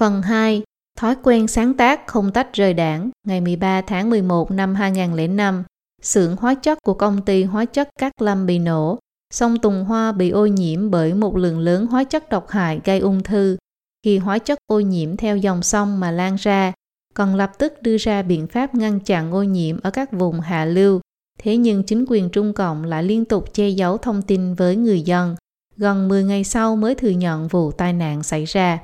Phần 2. Thói quen sáng tác không tách rời đảng, ngày 13 tháng 11 năm 2005, xưởng hóa chất của công ty hóa chất Cát Lâm bị nổ, sông Tùng Hoa bị ô nhiễm bởi một lượng lớn hóa chất độc hại gây ung thư. Khi hóa chất ô nhiễm theo dòng sông mà lan ra, cần lập tức đưa ra biện pháp ngăn chặn ô nhiễm ở các vùng hạ lưu. Thế nhưng chính quyền Trung Cộng lại liên tục che giấu thông tin với người dân, gần 10 ngày sau mới thừa nhận vụ tai nạn xảy ra.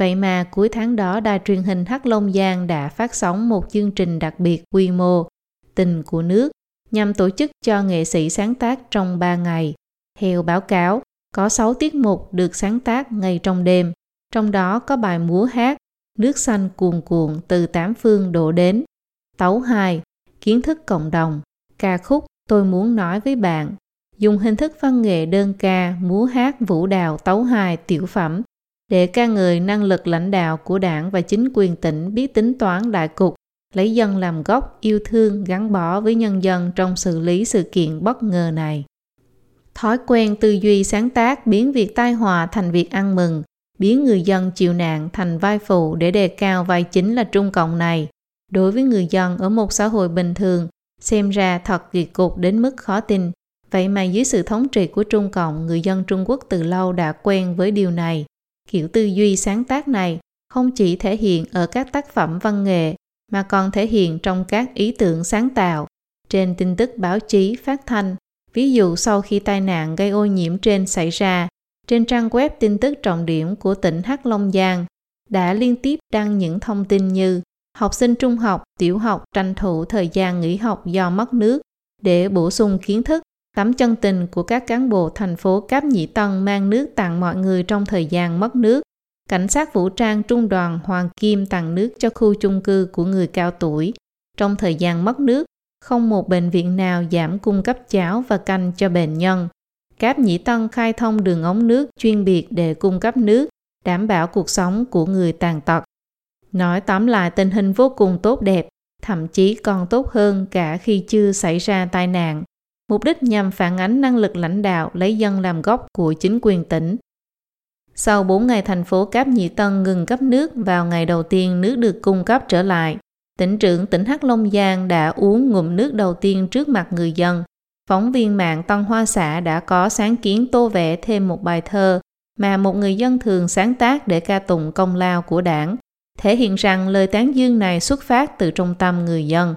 Vậy mà cuối tháng đó, đài truyền hình Hắc Long Giang đã phát sóng một chương trình đặc biệt quy mô Tình của nước nhằm tổ chức cho nghệ sĩ sáng tác trong 3 ngày. Theo báo cáo, có 6 tiết mục được sáng tác ngay trong đêm, trong đó có bài múa hát Nước xanh cuồn cuộn từ tám phương đổ đến, tấu hài Kiến thức cộng đồng, ca khúc Tôi muốn nói với bạn, dùng hình thức văn nghệ đơn ca, múa hát, vũ đạo, tấu hài, tiểu phẩm để ca ngợi năng lực lãnh đạo của đảng và chính quyền tỉnh biết tính toán đại cục, lấy dân làm gốc, yêu thương, gắn bó với nhân dân trong xử lý sự kiện bất ngờ này. Thói quen tư duy sáng tác biến việc tai họa thành việc ăn mừng, biến người dân chịu nạn thành vai phụ để đề cao vai chính là Trung Cộng này. Đối với người dân ở một xã hội bình thường, xem ra thật kỳ cục đến mức khó tin. Vậy mà dưới sự thống trị của Trung Cộng, người dân Trung Quốc từ lâu đã quen với điều này. Kiểu tư duy sáng tác này không chỉ thể hiện ở các tác phẩm văn nghệ, mà còn thể hiện trong các ý tưởng sáng tạo, trên tin tức báo chí, phát thanh. Ví dụ sau khi tai nạn gây ô nhiễm trên xảy ra, trên trang web tin tức trọng điểm của tỉnh Hắc Long Giang đã liên tiếp đăng những thông tin như học sinh trung học, tiểu học tranh thủ thời gian nghỉ học do mất nước để bổ sung kiến thức, tấm chân tình của các cán bộ thành phố Cáp Nhĩ Tân mang nước tặng mọi người trong thời gian mất nước, cảnh sát vũ trang trung đoàn Hoàng Kim tặng nước cho khu chung cư của người cao tuổi. Trong thời gian mất nước, không một bệnh viện nào giảm cung cấp cháo và canh cho bệnh nhân. Cáp Nhĩ Tân khai thông đường ống nước chuyên biệt để cung cấp nước, đảm bảo cuộc sống của người tàn tật. Nói tóm lại, tình hình vô cùng tốt đẹp, thậm chí còn tốt hơn cả khi chưa xảy ra tai nạn. Mục đích nhằm phản ánh năng lực lãnh đạo lấy dân làm gốc của chính quyền tỉnh. Sau 4 ngày thành phố Cáp Nhĩ Tân ngừng cấp nước, vào ngày đầu tiên nước được cung cấp trở lại, tỉnh trưởng tỉnh Hắc Long Giang đã uống ngụm nước đầu tiên trước mặt người dân. Phóng viên mạng Tân Hoa Xã đã có sáng kiến tô vẽ thêm một bài thơ mà một người dân thường sáng tác để ca tụng công lao của đảng, thể hiện rằng lời tán dương này xuất phát từ trong tâm người dân.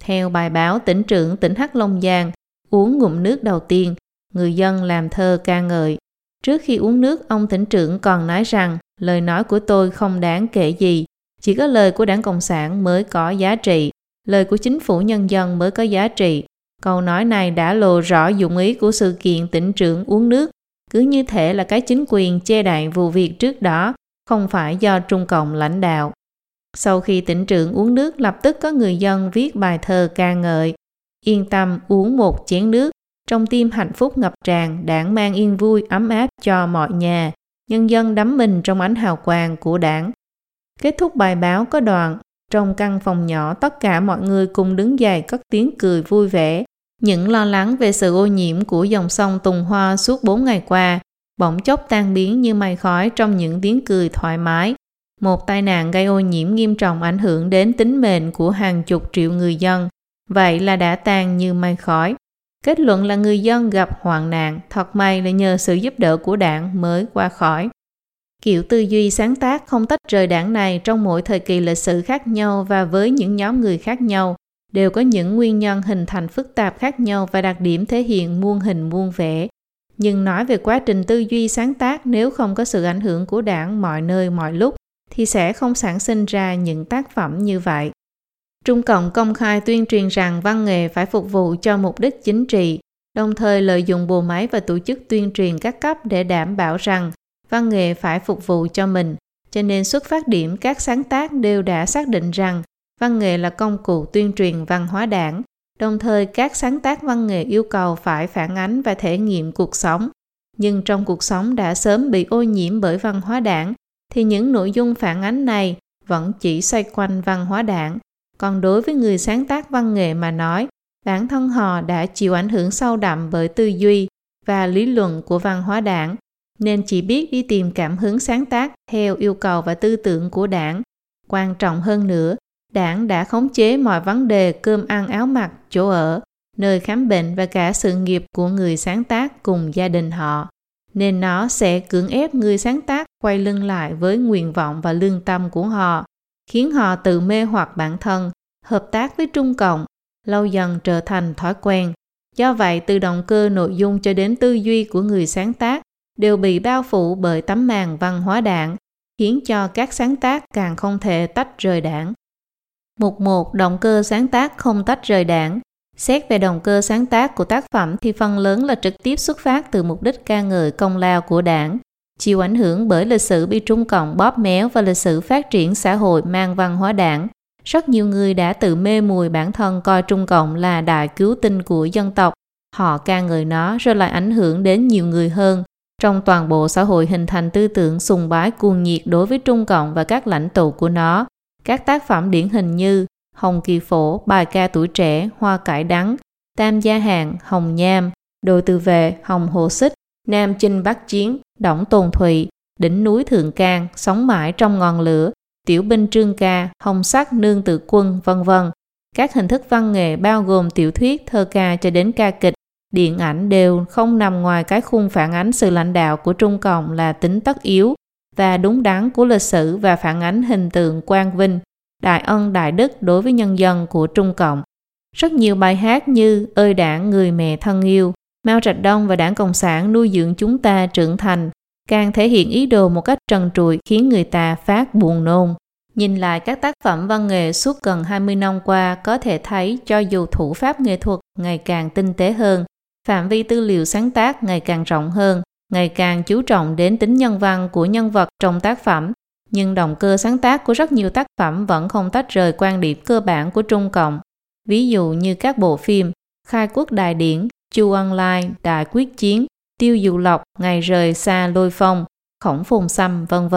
Theo bài báo, tỉnh trưởng tỉnh Hắc Long Giang uống ngụm nước đầu tiên, người dân làm thơ ca ngợi. Trước khi uống nước, ông tỉnh trưởng còn nói rằng lời nói của tôi không đáng kể gì, chỉ có lời của Đảng Cộng sản mới có giá trị, lời của chính phủ nhân dân mới có giá trị. Câu nói này đã lộ rõ dụng ý của sự kiện tỉnh trưởng uống nước, cứ như thể là cái chính quyền che đậy vụ việc trước đó, không phải do Trung Cộng lãnh đạo. Sau khi tỉnh trưởng uống nước, lập tức có người dân viết bài thơ ca ngợi. Yên tâm uống một chén nước, trong tim hạnh phúc ngập tràn, đảng mang yên vui ấm áp cho mọi nhà, nhân dân đắm mình trong ánh hào quang của đảng. Kết thúc bài báo có đoạn, trong căn phòng nhỏ tất cả mọi người cùng đứng dậy cất tiếng cười vui vẻ. Những lo lắng về sự ô nhiễm của dòng sông Tùng Hoa suốt 4 ngày qua bỗng chốc tan biến như mây khói trong những tiếng cười thoải mái. Một tai nạn gây ô nhiễm nghiêm trọng ảnh hưởng đến tính mệnh của hàng chục triệu người dân, vậy là đã tan như mây khói. Kết luận là người dân gặp hoạn nạn, thật may là nhờ sự giúp đỡ của đảng mới qua khỏi. Kiểu tư duy sáng tác không tách rời đảng này trong mỗi thời kỳ lịch sử khác nhau và với những nhóm người khác nhau, đều có những nguyên nhân hình thành phức tạp khác nhau và đặc điểm thể hiện muôn hình muôn vẻ. Nhưng nói về quá trình tư duy sáng tác, nếu không có sự ảnh hưởng của đảng mọi nơi mọi lúc, thì sẽ không sản sinh ra những tác phẩm như vậy. Trung Cộng công khai tuyên truyền rằng văn nghệ phải phục vụ cho mục đích chính trị, đồng thời lợi dụng bộ máy và tổ chức tuyên truyền các cấp để đảm bảo rằng văn nghệ phải phục vụ cho mình. Cho nên xuất phát điểm các sáng tác đều đã xác định rằng văn nghệ là công cụ tuyên truyền văn hóa đảng, đồng thời các sáng tác văn nghệ yêu cầu phải phản ánh và thể nghiệm cuộc sống. Nhưng trong cuộc sống đã sớm bị ô nhiễm bởi văn hóa đảng, thì những nội dung phản ánh này vẫn chỉ xoay quanh văn hóa đảng. Còn đối với người sáng tác văn nghệ mà nói, bản thân họ đã chịu ảnh hưởng sâu đậm bởi tư duy và lý luận của văn hóa đảng, nên chỉ biết đi tìm cảm hứng sáng tác theo yêu cầu và tư tưởng của Đảng. Quan trọng hơn nữa, Đảng đã khống chế mọi vấn đề cơm ăn áo mặc, chỗ ở, nơi khám bệnh và cả sự nghiệp của người sáng tác cùng gia đình họ, nên nó sẽ cưỡng ép người sáng tác quay lưng lại với nguyện vọng và lương tâm của họ, khiến họ tự mê hoặc bản thân, hợp tác với Trung Cộng, lâu dần trở thành thói quen. Do vậy, từ động cơ nội dung cho đến tư duy của người sáng tác đều bị bao phủ bởi tấm màn văn hóa Đảng, khiến cho các sáng tác càng không thể tách rời Đảng. Mục 1. Động cơ sáng tác không tách rời Đảng. Xét về động cơ sáng tác của tác phẩm thì phần lớn là trực tiếp xuất phát từ mục đích ca ngợi công lao của Đảng, chịu ảnh hưởng bởi lịch sử bị Trung Cộng bóp méo và lịch sử phát triển xã hội mang văn hóa Đảng. Rất nhiều người đã tự mê muội bản thân coi Trung Cộng là đại cứu tinh của dân tộc. Họ ca ngợi nó rồi lại ảnh hưởng đến nhiều người hơn. Trong toàn bộ xã hội hình thành tư tưởng sùng bái cuồng nhiệt đối với Trung Cộng và các lãnh tụ của nó. Các tác phẩm điển hình như Hồng Kỳ Phổ, Bài ca tuổi trẻ, Hoa cải đắng, Tam Gia Hạng, Hồng Nham, Đội Tự vệ, Hồng Hồ Xích, Nam Chinh Bắc Chiến, Đổng Tồn Thụy, Đỉnh núi Thượng Cang, Sống mãi trong ngọn lửa, Tiểu binh Trương Ca, Hồng Sắc Nương Tử Quân, vân vân. Các hình thức văn nghệ bao gồm tiểu thuyết, thơ ca cho đến ca kịch, điện ảnh đều không nằm ngoài cái khung phản ánh sự lãnh đạo của Trung Cộng là tính tất yếu và đúng đắn của lịch sử và phản ánh hình tượng quang vinh, đại ân đại đức đối với nhân dân của Trung Cộng. Rất nhiều bài hát như Ơi Đảng người mẹ thân yêu, Mao Trạch Đông và Đảng Cộng sản nuôi dưỡng chúng ta trưởng thành càng thể hiện ý đồ một cách trần trụi khiến người ta phát buồn nôn. Nhìn lại các tác phẩm văn nghệ suốt gần 20 năm qua có thể thấy cho dù thủ pháp nghệ thuật ngày càng tinh tế hơn, phạm vi tư liệu sáng tác ngày càng rộng hơn, ngày càng chú trọng đến tính nhân văn của nhân vật trong tác phẩm, nhưng động cơ sáng tác của rất nhiều tác phẩm vẫn không tách rời quan điểm cơ bản của Trung Cộng. Ví dụ như các bộ phim Khai Quốc Đại Điển, Chu Ân Lai, Đại Quyết Chiến, Tiêu Dụ Lộc, Ngày Rời Xa Lôi Phong, Khổng Phồn Xăm, v.v.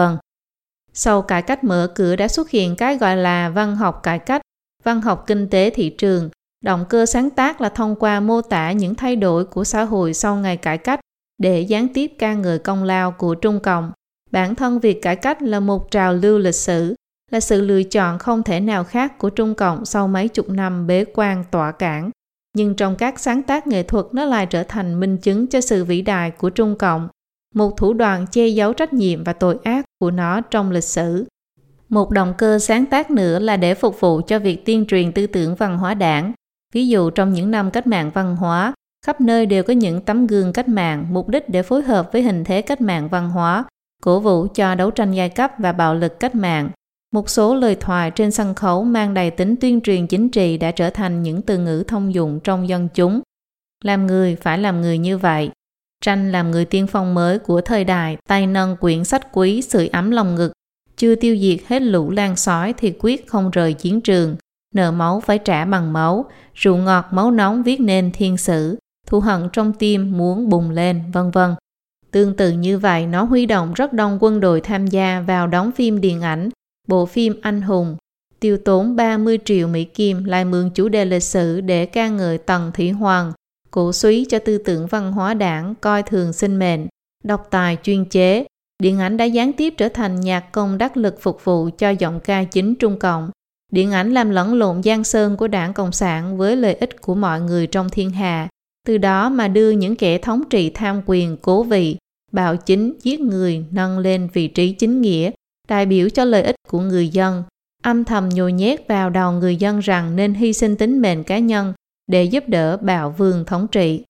Sau cải cách mở cửa đã xuất hiện cái gọi là văn học cải cách, văn học kinh tế thị trường. Động cơ sáng tác là thông qua mô tả những thay đổi của xã hội sau ngày cải cách để gián tiếp ca ngợi công lao của Trung Cộng. Bản thân việc cải cách là một trào lưu lịch sử, là sự lựa chọn không thể nào khác của Trung Cộng sau mấy chục năm bế quan tọa cảng. Nhưng trong các sáng tác nghệ thuật nó lại trở thành minh chứng cho sự vĩ đại của Trung Cộng, một thủ đoạn che giấu trách nhiệm và tội ác của nó trong lịch sử. Một động cơ sáng tác nữa là để phục vụ cho việc tuyên truyền tư tưởng văn hóa Đảng. Ví dụ trong những năm cách mạng văn hóa, khắp nơi đều có những tấm gương cách mạng, mục đích để phối hợp với hình thế cách mạng văn hóa, cổ vũ cho đấu tranh giai cấp và bạo lực cách mạng. Một số lời thoại trên sân khấu mang đầy tính tuyên truyền chính trị đã trở thành những từ ngữ thông dụng trong dân chúng. Làm người phải làm người như vậy. Tranh làm người tiên phong mới của thời đại, tay nâng quyển sách quý sưởi ấm lòng ngực. Chưa tiêu diệt hết lũ lang sói thì quyết không rời chiến trường. Nợ máu phải trả bằng máu, rượu ngọt máu nóng viết nên thiên sử. Thù hận trong tim muốn bùng lên, v.v. Tương tự như vậy, nó huy động rất đông quân đội tham gia vào đóng phim điện ảnh, bộ phim Anh Hùng, tiêu tốn 30 triệu Mỹ Kim lại mượn chủ đề lịch sử để ca ngợi Tần Thủy Hoàng, cổ suý cho tư tưởng văn hóa Đảng coi thường sinh mệnh, độc tài chuyên chế. Điện ảnh đã gián tiếp trở thành nhạc công đắc lực phục vụ cho giọng ca chính Trung Cộng. Điện ảnh làm lẫn lộn giang sơn của Đảng Cộng sản với lợi ích của mọi người trong thiên hạ, từ đó mà đưa những kẻ thống trị tham quyền cố vị, bạo chính, giết người nâng lên vị trí chính nghĩa, đại biểu cho lợi ích của người dân, âm thầm nhồi nhét vào đầu người dân rằng nên hy sinh tính mệnh cá nhân để giúp đỡ bạo vương thống trị.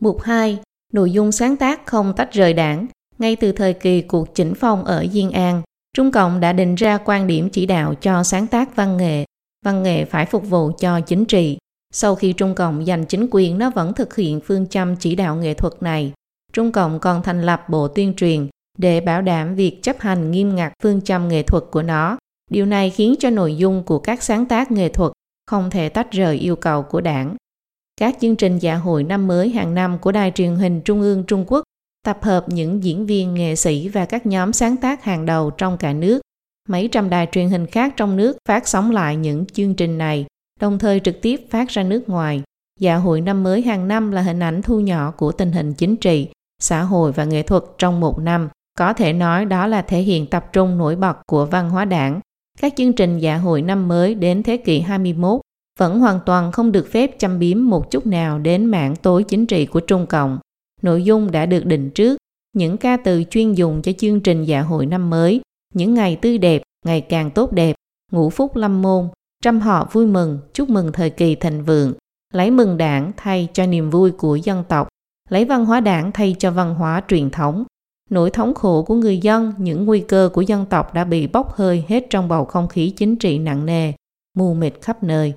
Mục 2. Nội dung sáng tác không tách rời Đảng. Ngay từ thời kỳ cuộc chỉnh phong ở Diên An, Trung Cộng đã định ra quan điểm chỉ đạo cho sáng tác văn nghệ phải phục vụ cho chính trị. Sau khi Trung Cộng giành chính quyền, nó vẫn thực hiện phương châm chỉ đạo nghệ thuật này. Trung Cộng còn thành lập Bộ Tuyên truyền để bảo đảm việc chấp hành nghiêm ngặt phương châm nghệ thuật của nó. Điều này khiến cho nội dung của các sáng tác nghệ thuật không thể tách rời yêu cầu của Đảng. Các chương trình dạ hội năm mới hàng năm của Đài truyền hình Trung ương Trung Quốc tập hợp những diễn viên, nghệ sĩ và các nhóm sáng tác hàng đầu trong cả nước. Mấy trăm đài truyền hình khác trong nước phát sóng lại những chương trình này, đồng thời trực tiếp phát ra nước ngoài. Dạ hội năm mới hàng năm là hình ảnh thu nhỏ của tình hình chính trị, xã hội và nghệ thuật trong một năm. Có thể nói đó là thể hiện tập trung nổi bật của văn hóa Đảng. Các chương trình dạ hội năm mới đến thế kỷ 21 vẫn hoàn toàn không được phép châm biếm một chút nào đến mảng tối chính trị của Trung Cộng. Nội dung đã được định trước, những ca từ chuyên dùng cho chương trình dạ hội năm mới, những ngày tươi đẹp, ngày càng tốt đẹp, ngũ phúc lâm môn, trăm họ vui mừng, chúc mừng thời kỳ thịnh vượng, lấy mừng Đảng thay cho niềm vui của dân tộc, lấy văn hóa Đảng thay cho văn hóa truyền thống. Nỗi thống khổ của người dân, những nguy cơ của dân tộc đã bị bốc hơi hết trong bầu không khí chính trị nặng nề, mù mịt khắp nơi.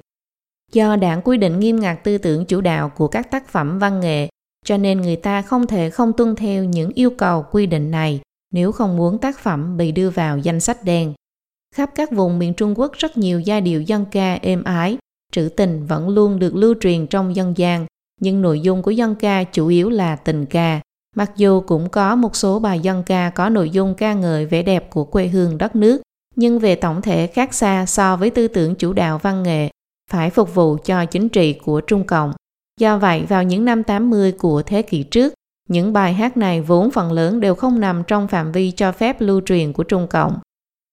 Do Đảng quy định nghiêm ngặt tư tưởng chủ đạo của các tác phẩm văn nghệ, cho nên người ta không thể không tuân theo những yêu cầu quy định này nếu không muốn tác phẩm bị đưa vào danh sách đen. Khắp các vùng miền Trung Quốc, rất nhiều giai điệu dân ca êm ái, trữ tình vẫn luôn được lưu truyền trong dân gian, nhưng nội dung của dân ca chủ yếu là tình ca. Mặc dù cũng có một số bài dân ca có nội dung ca ngợi vẻ đẹp của quê hương đất nước, nhưng về tổng thể khác xa so với tư tưởng chủ đạo văn nghệ, phải phục vụ cho chính trị của Trung Cộng. Do vậy, vào những năm 80 của thế kỷ trước, những bài hát này vốn phần lớn đều không nằm trong phạm vi cho phép lưu truyền của Trung Cộng.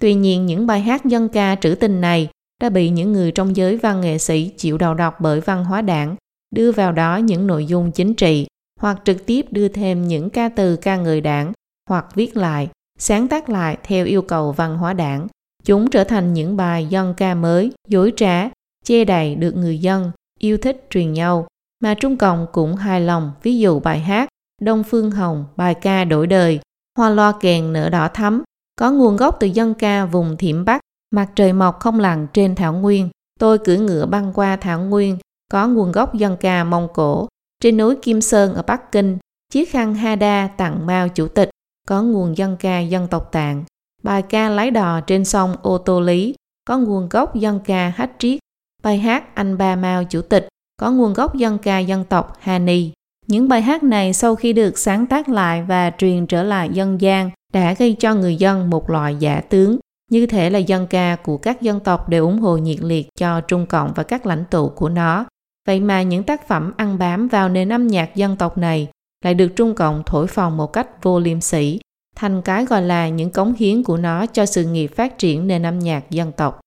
Tuy nhiên, những bài hát dân ca trữ tình này đã bị những người trong giới văn nghệ sĩ chịu đầu độc bởi văn hóa Đảng, đưa vào đó những nội dung chính trị, hoặc trực tiếp đưa thêm những ca từ ca ngợi Đảng, hoặc viết lại, sáng tác lại theo yêu cầu văn hóa Đảng. Chúng trở thành những bài dân ca mới, dối trá, che đậy được người dân yêu thích truyền nhau, mà Trung Cộng cũng hài lòng. Ví dụ bài hát Đông Phương Hồng, bài ca đổi đời, hoa loa kèn nở đỏ thắm, có nguồn gốc từ dân ca vùng Thiểm Bắc, mặt trời mọc không lặn trên thảo nguyên, tôi cưỡi ngựa băng qua thảo nguyên, có nguồn gốc dân ca Mông Cổ, trên núi Kim Sơn ở Bắc Kinh, chiếc khăn Hada tặng Mao Chủ tịch, có nguồn dân ca dân tộc Tạng, bài ca lái đò trên sông Ô Tô Lý, có nguồn gốc dân ca Hách Triết, bài hát Anh Ba Mao Chủ tịch, có nguồn gốc dân ca dân tộc Hà Ni. Những bài hát này sau khi được sáng tác lại và truyền trở lại dân gian đã gây cho người dân một loại giả tướng, như thể là dân ca của các dân tộc đều ủng hộ nhiệt liệt cho Trung Cộng và các lãnh tụ của nó. Vậy mà những tác phẩm ăn bám vào nền âm nhạc dân tộc này lại được Trung Cộng thổi phồng một cách vô liêm sỉ, thành cái gọi là những cống hiến của nó cho sự nghiệp phát triển nền âm nhạc dân tộc.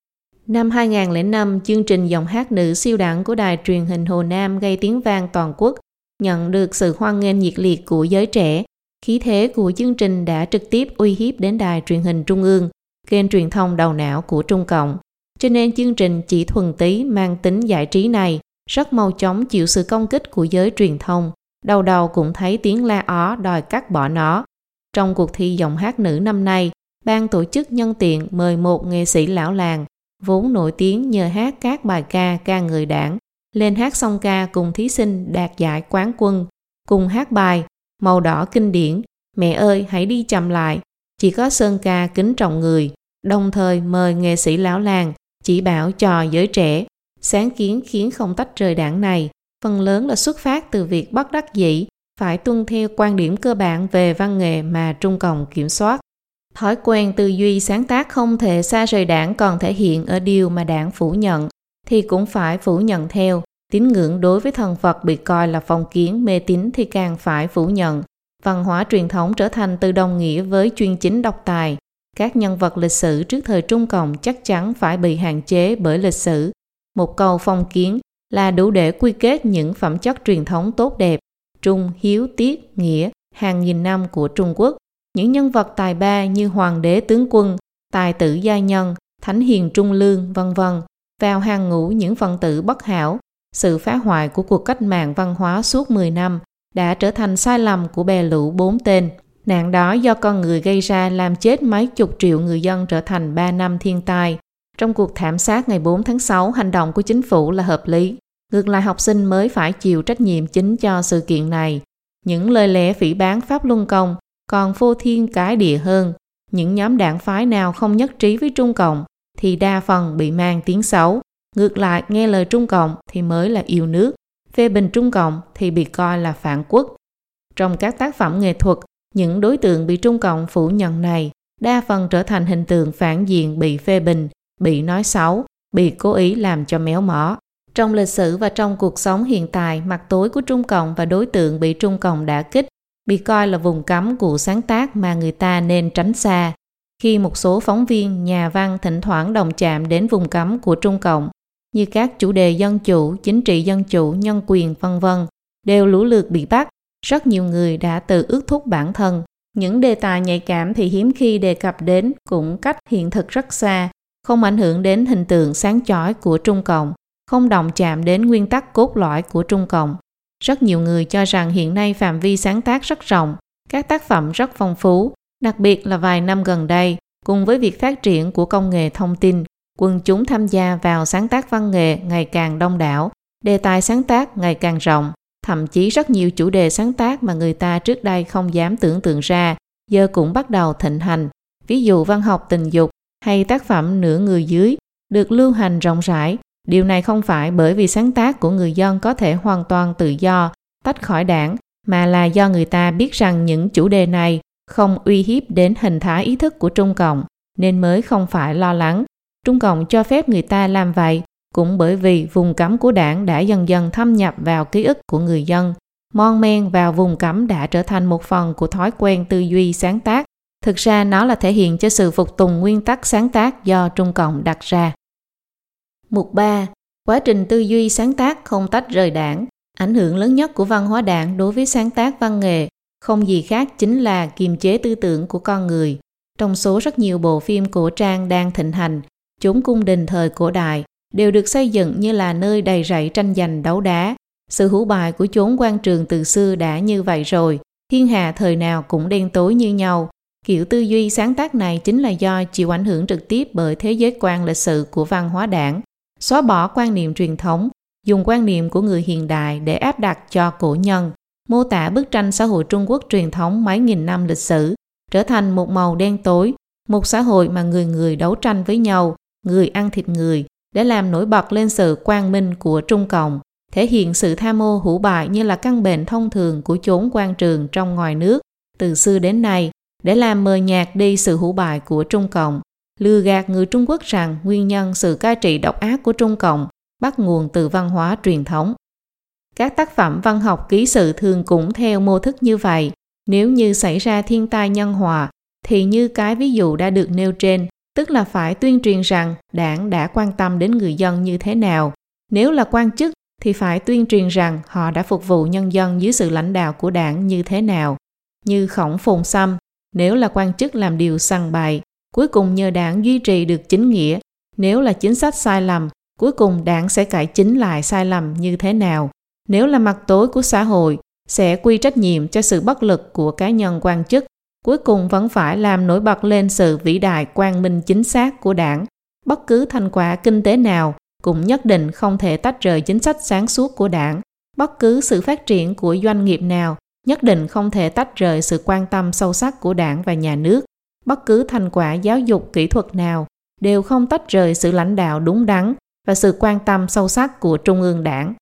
Năm 2005, chương trình giọng hát nữ siêu đẳng của đài truyền hình Hồ Nam gây tiếng vang toàn quốc, nhận được sự hoan nghênh nhiệt liệt của giới trẻ. Khí thế của chương trình đã trực tiếp uy hiếp đến đài truyền hình trung ương, kênh truyền thông đầu não của Trung Cộng. Cho nên chương trình chỉ thuần túy mang tính giải trí này rất mau chóng chịu sự công kích của giới truyền thông, đầu đầu cũng thấy tiếng la ó đòi cắt bỏ nó. Trong cuộc thi giọng hát nữ năm nay, ban tổ chức nhân tiện mời một nghệ sĩ lão làng vốn nổi tiếng nhờ hát các bài ca ca ngợi Đảng lên hát song ca cùng thí sinh đạt giải quán quân, cùng hát bài Màu đỏ kinh điển, Mẹ ơi hãy đi chậm lại, Chỉ có sơn ca kính trọng người, đồng thời mời nghệ sĩ lão làng chỉ bảo cho giới trẻ. Sáng kiến khiến không tách rời Đảng này phần lớn là xuất phát từ việc bất đắc dĩ phải tuân theo quan điểm cơ bản về văn nghệ mà Trung Cộng kiểm soát. Thói quen tư duy sáng tác không thể xa rời Đảng còn thể hiện ở điều mà Đảng phủ nhận thì cũng phải phủ nhận theo. Tín ngưỡng đối với thần Phật bị coi là phong kiến mê tín thì càng phải phủ nhận. Văn hóa truyền thống trở thành từ đồng nghĩa với chuyên chính độc tài. Các nhân vật lịch sử trước thời Trung Cộng chắc chắn phải bị hạn chế bởi lịch sử. Một câu phong kiến là đủ để quy kết những phẩm chất truyền thống tốt đẹp, trung, hiếu, tiết, nghĩa, hàng nghìn năm của Trung Quốc. Những nhân vật tài ba như hoàng đế tướng quân, tài tử gia nhân, thánh hiền trung lương, v.v. vào hàng ngũ những phần tử bất hảo. Sự phá hoại của cuộc cách mạng văn hóa suốt 10 năm đã trở thành sai lầm của bè lũ bốn tên. Nạn đó do con người gây ra làm chết mấy chục triệu người dân trở thành 3 năm thiên tai. Trong cuộc thảm sát ngày 4 tháng 6, hành động của chính phủ là hợp lý. Ngược lại, học sinh mới phải chịu trách nhiệm chính cho sự kiện này. Những lời lẽ phỉ báng Pháp Luân Công còn phô thiên cái địa hơn. Những nhóm đảng phái nào không nhất trí với Trung Cộng thì đa phần bị mang tiếng xấu. Ngược lại, nghe lời Trung Cộng thì mới là yêu nước, phê bình Trung Cộng thì bị coi là phản quốc. Trong các tác phẩm nghệ thuật, những đối tượng bị Trung Cộng phủ nhận này đa phần trở thành hình tượng phản diện bị phê bình, bị nói xấu, bị cố ý làm cho méo mó. Trong lịch sử và trong cuộc sống hiện tại, mặt tối của Trung Cộng và đối tượng bị Trung Cộng đả kích bị coi là vùng cấm của sáng tác mà người ta nên tránh xa. Khi một số phóng viên, nhà văn thỉnh thoảng đồng chạm đến vùng cấm của Trung Cộng, như các chủ đề dân chủ, chính trị dân chủ, nhân quyền, v.v. đều lũ lượt bị bắt, rất nhiều người đã tự ước thúc bản thân. Những đề tài nhạy cảm thì hiếm khi đề cập đến, cũng cách hiện thực rất xa, không ảnh hưởng đến hình tượng sáng chói của Trung Cộng, không động chạm đến nguyên tắc cốt lõi của Trung Cộng. Rất nhiều người cho rằng hiện nay phạm vi sáng tác rất rộng, các tác phẩm rất phong phú, đặc biệt là vài năm gần đây, cùng với việc phát triển của công nghệ thông tin, quần chúng tham gia vào sáng tác văn nghệ ngày càng đông đảo, đề tài sáng tác ngày càng rộng, thậm chí rất nhiều chủ đề sáng tác mà người ta trước đây không dám tưởng tượng ra, giờ cũng bắt đầu thịnh hành. Ví dụ văn học tình dục hay tác phẩm nửa người dưới được lưu hành rộng rãi. Điều này không phải bởi vì sáng tác của người dân có thể hoàn toàn tự do, tách khỏi đảng, mà là do người ta biết rằng những chủ đề này không uy hiếp đến hình thái ý thức của Trung Cộng, nên mới không phải lo lắng. Trung Cộng cho phép người ta làm vậy, cũng bởi vì vùng cấm của đảng đã dần dần thâm nhập vào ký ức của người dân. Mon men vào vùng cấm đã trở thành một phần của thói quen tư duy sáng tác. Thực ra nó là thể hiện cho sự phục tùng nguyên tắc sáng tác do Trung Cộng đặt ra. Mục 3. Quá trình tư duy sáng tác không tách rời đảng. Ảnh hưởng lớn nhất của văn hóa đảng đối với sáng tác văn nghệ không gì khác chính là kiềm chế tư tưởng của con người. Trong số rất nhiều bộ phim cổ trang đang thịnh hành, chốn cung đình thời cổ đại đều được xây dựng như là nơi đầy rẫy tranh giành đấu đá. Sự hủ bại của chốn quan trường từ xưa đã như vậy rồi, thiên hạ thời nào cũng đen tối như nhau. Kiểu tư duy sáng tác này chính là do chịu ảnh hưởng trực tiếp bởi thế giới quan lịch sử của văn hóa đảng, xóa bỏ quan niệm truyền thống, dùng quan niệm của người hiện đại để áp đặt cho cổ nhân, mô tả bức tranh xã hội Trung Quốc truyền thống mấy nghìn năm lịch sử, trở thành một màu đen tối, một xã hội mà người người đấu tranh với nhau, người ăn thịt người, để làm nổi bật lên sự quang minh của Trung Cộng, thể hiện sự tham ô hủ bại như là căn bệnh thông thường của chốn quan trường trong ngoài nước, từ xưa đến nay, để làm mờ nhạt đi sự hủ bại của Trung Cộng, lừa gạt người Trung Quốc rằng nguyên nhân sự cai trị độc ác của Trung Cộng bắt nguồn từ văn hóa truyền thống. Các tác phẩm văn học ký sự thường cũng theo mô thức như vậy. Nếu như xảy ra thiên tai nhân họa, thì như cái ví dụ đã được nêu trên, tức là phải tuyên truyền rằng đảng đã quan tâm đến người dân như thế nào. Nếu là quan chức, thì phải tuyên truyền rằng họ đã phục vụ nhân dân dưới sự lãnh đạo của đảng như thế nào. Như Khổng Phồn Xâm, nếu là quan chức làm điều sằng bậy, cuối cùng nhờ đảng duy trì được chính nghĩa. Nếu là chính sách sai lầm, cuối cùng đảng sẽ cải chính lại sai lầm như thế nào. Nếu là mặt tối của xã hội, sẽ quy trách nhiệm cho sự bất lực của cá nhân quan chức, cuối cùng vẫn phải làm nổi bật lên sự vĩ đại quang minh chính xác của đảng. Bất cứ thành quả kinh tế nào cũng nhất định không thể tách rời chính sách sáng suốt của đảng. Bất cứ sự phát triển của doanh nghiệp nào nhất định không thể tách rời sự quan tâm sâu sắc của đảng và nhà nước. Bất cứ thành quả giáo dục kỹ thuật nào đều không tách rời sự lãnh đạo đúng đắn và sự quan tâm sâu sắc của Trung ương Đảng.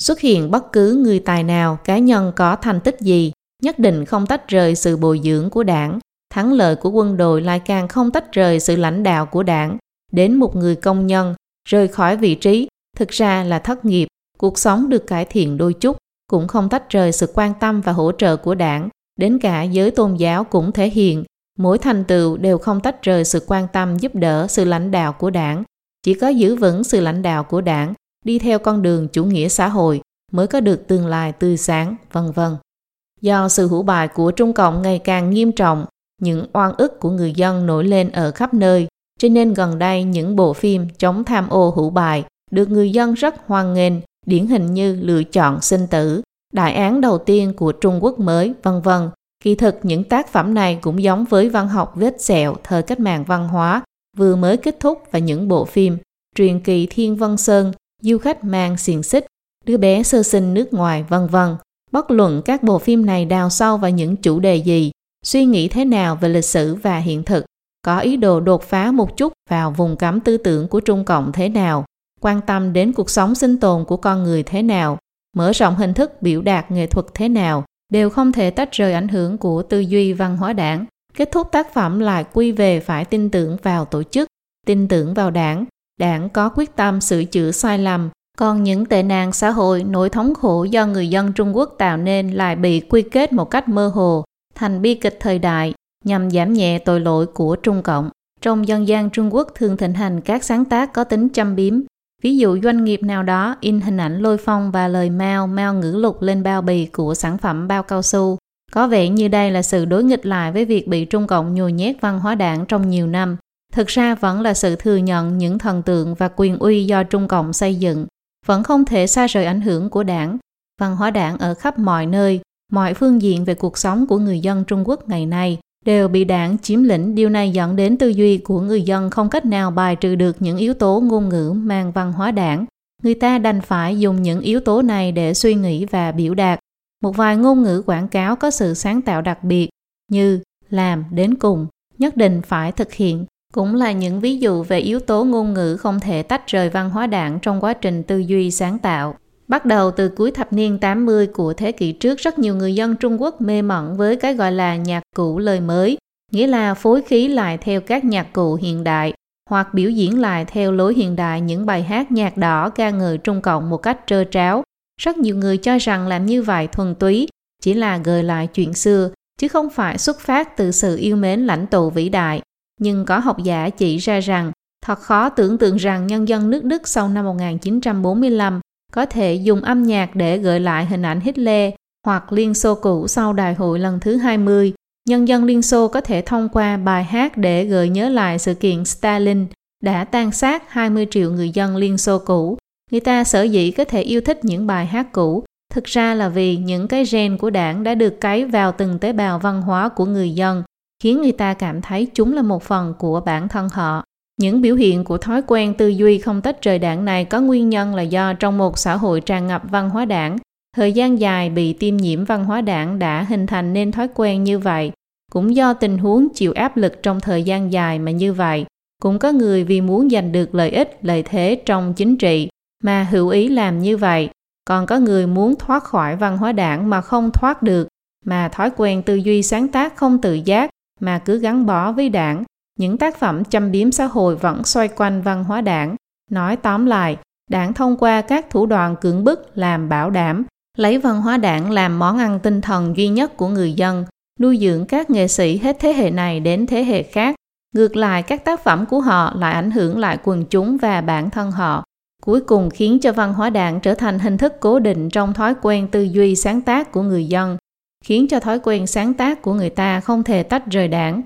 Xuất hiện bất cứ người tài nào, cá nhân có thành tích gì, nhất định không tách rời sự bồi dưỡng của Đảng. Thắng lợi của quân đội lại càng không tách rời sự lãnh đạo của Đảng. Đến một người công nhân rời khỏi vị trí, thực ra là thất nghiệp, cuộc sống được cải thiện đôi chút, cũng không tách rời sự quan tâm và hỗ trợ của Đảng. Đến cả giới tôn giáo cũng thể hiện, mỗi thành tựu đều không tách rời sự quan tâm giúp đỡ sự lãnh đạo của Đảng. Chỉ có giữ vững sự lãnh đạo của Đảng, đi theo con đường chủ nghĩa xã hội mới có được tương lai tươi sáng, v.v. Do sự hủ bại của Trung Cộng ngày càng nghiêm trọng, những oan ức của người dân nổi lên ở khắp nơi, cho nên gần đây những bộ phim chống tham ô hủ bại được người dân rất hoan nghênh, điển hình như Lựa Chọn Sinh Tử, Đại Án Đầu Tiên của Trung Quốc Mới, v.v. Kỳ thực những tác phẩm này cũng giống với văn học vết sẹo thời cách mạng văn hóa vừa mới kết thúc và những bộ phim Truyền Kỳ Thiên Vân Sơn, Du Khách Mang Xiềng Xích, Đứa Bé Sơ Sinh Nước Ngoài, v.v. Bất luận các bộ phim này đào sâu vào những chủ đề gì, suy nghĩ thế nào về lịch sử và hiện thực, có ý đồ đột phá một chút vào vùng cấm tư tưởng của Trung Cộng thế nào, quan tâm đến cuộc sống sinh tồn của con người thế nào, mở rộng hình thức biểu đạt nghệ thuật thế nào, đều không thể tách rời ảnh hưởng của tư duy văn hóa đảng. Kết thúc tác phẩm lại quy về phải tin tưởng vào tổ chức, tin tưởng vào đảng. Đảng có quyết tâm sửa chữa sai lầm, Còn những tệ nạn xã hội, nỗi thống khổ do người dân Trung Quốc tạo nên lại bị quy kết một cách mơ hồ thành bi kịch thời đại nhằm giảm nhẹ tội lỗi của Trung Cộng. Trong dân gian Trung Quốc thường thịnh hành các sáng tác có tính châm biếm. Ví dụ doanh nghiệp nào đó in hình ảnh Lôi Phong và lời Mao ngữ lục lên bao bì của sản phẩm bao cao su. Có vẻ như đây là sự đối nghịch lại với việc bị Trung Cộng nhồi nhét văn hóa đảng trong nhiều năm. Thực ra vẫn là sự thừa nhận những thần tượng và quyền uy do Trung Cộng xây dựng. Vẫn không thể xa rời ảnh hưởng của đảng, văn hóa đảng ở khắp mọi nơi, mọi phương diện về cuộc sống của người dân Trung Quốc ngày nay đều bị đảng chiếm lĩnh. Điều này dẫn đến tư duy của người dân không cách nào bài trừ được những yếu tố ngôn ngữ mang văn hóa đảng. Người ta đành phải dùng những yếu tố này để suy nghĩ và biểu đạt. Một vài ngôn ngữ quảng cáo có sự sáng tạo đặc biệt như làm đến cùng, nhất định phải thực hiện, cũng là những ví dụ về yếu tố ngôn ngữ không thể tách rời văn hóa đảng trong quá trình tư duy sáng tạo. Bắt đầu từ cuối thập niên 80 của thế kỷ trước, rất nhiều người dân Trung Quốc mê mẩn với cái gọi là nhạc cụ lời mới, nghĩa là phối khí lại theo các nhạc cụ hiện đại hoặc biểu diễn lại theo lối hiện đại những bài hát nhạc đỏ ca ngợi Trung Cộng một cách trơ tráo. Rất nhiều người cho rằng làm như vậy thuần túy, chỉ là gợi lại chuyện xưa, chứ không phải xuất phát từ sự yêu mến lãnh tụ vĩ đại. Nhưng có học giả chỉ ra rằng, thật khó tưởng tượng rằng nhân dân nước Đức sau năm 1945 có thể dùng âm nhạc để gợi lại hình ảnh Hitler hoặc Liên Xô cũ sau đại hội lần thứ 20. Nhân dân Liên Xô có thể thông qua bài hát để gợi nhớ lại sự kiện Stalin đã tàn sát 20 triệu người dân Liên Xô cũ. Người ta sở dĩ có thể yêu thích những bài hát cũ, thực ra là vì những cái gen của đảng đã được cấy vào từng tế bào văn hóa của người dân, khiến người ta cảm thấy chúng là một phần của bản thân họ. Những biểu hiện của thói quen tư duy không tách rời đảng này có nguyên nhân là do trong một xã hội tràn ngập văn hóa đảng, thời gian dài bị tiêm nhiễm văn hóa đảng đã hình thành nên thói quen như vậy. Cũng do tình huống chịu áp lực trong thời gian dài mà như vậy, cũng có người vì muốn giành được lợi ích, lợi thế trong chính trị mà hữu ý làm như vậy. Còn có người muốn thoát khỏi văn hóa đảng mà không thoát được, mà thói quen tư duy sáng tác không tự giác mà cứ gắn bó với đảng. Những tác phẩm châm biếm xã hội vẫn xoay quanh văn hóa đảng. Nói tóm lại, đảng thông qua các thủ đoạn cưỡng bức làm bảo đảm, lấy văn hóa đảng làm món ăn tinh thần duy nhất của người dân, nuôi dưỡng các nghệ sĩ hết thế hệ này đến thế hệ khác. Ngược lại, các tác phẩm của họ lại ảnh hưởng lại quần chúng và bản thân họ, cuối cùng khiến cho văn hóa đảng trở thành hình thức cố định trong thói quen tư duy sáng tác của người dân, khiến cho thói quen sáng tác của người ta không thể tách rời đảng.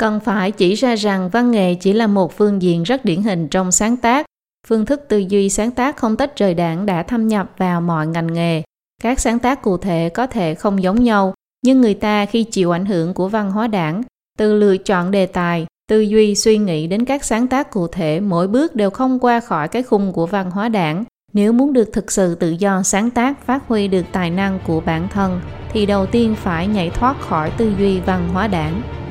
Cần phải chỉ ra rằng văn nghệ chỉ là một phương diện rất điển hình trong sáng tác. Phương thức tư duy sáng tác không tách rời đảng đã thâm nhập vào mọi ngành nghề. Các sáng tác cụ thể có thể không giống nhau, nhưng người ta khi chịu ảnh hưởng của văn hóa đảng, từ lựa chọn đề tài, tư duy suy nghĩ đến các sáng tác cụ thể, mỗi bước đều không qua khỏi cái khung của văn hóa đảng. Nếu muốn được thực sự tự do sáng tác, phát huy được tài năng của bản thân, thì đầu tiên phải nhảy thoát khỏi tư duy văn hóa đảng.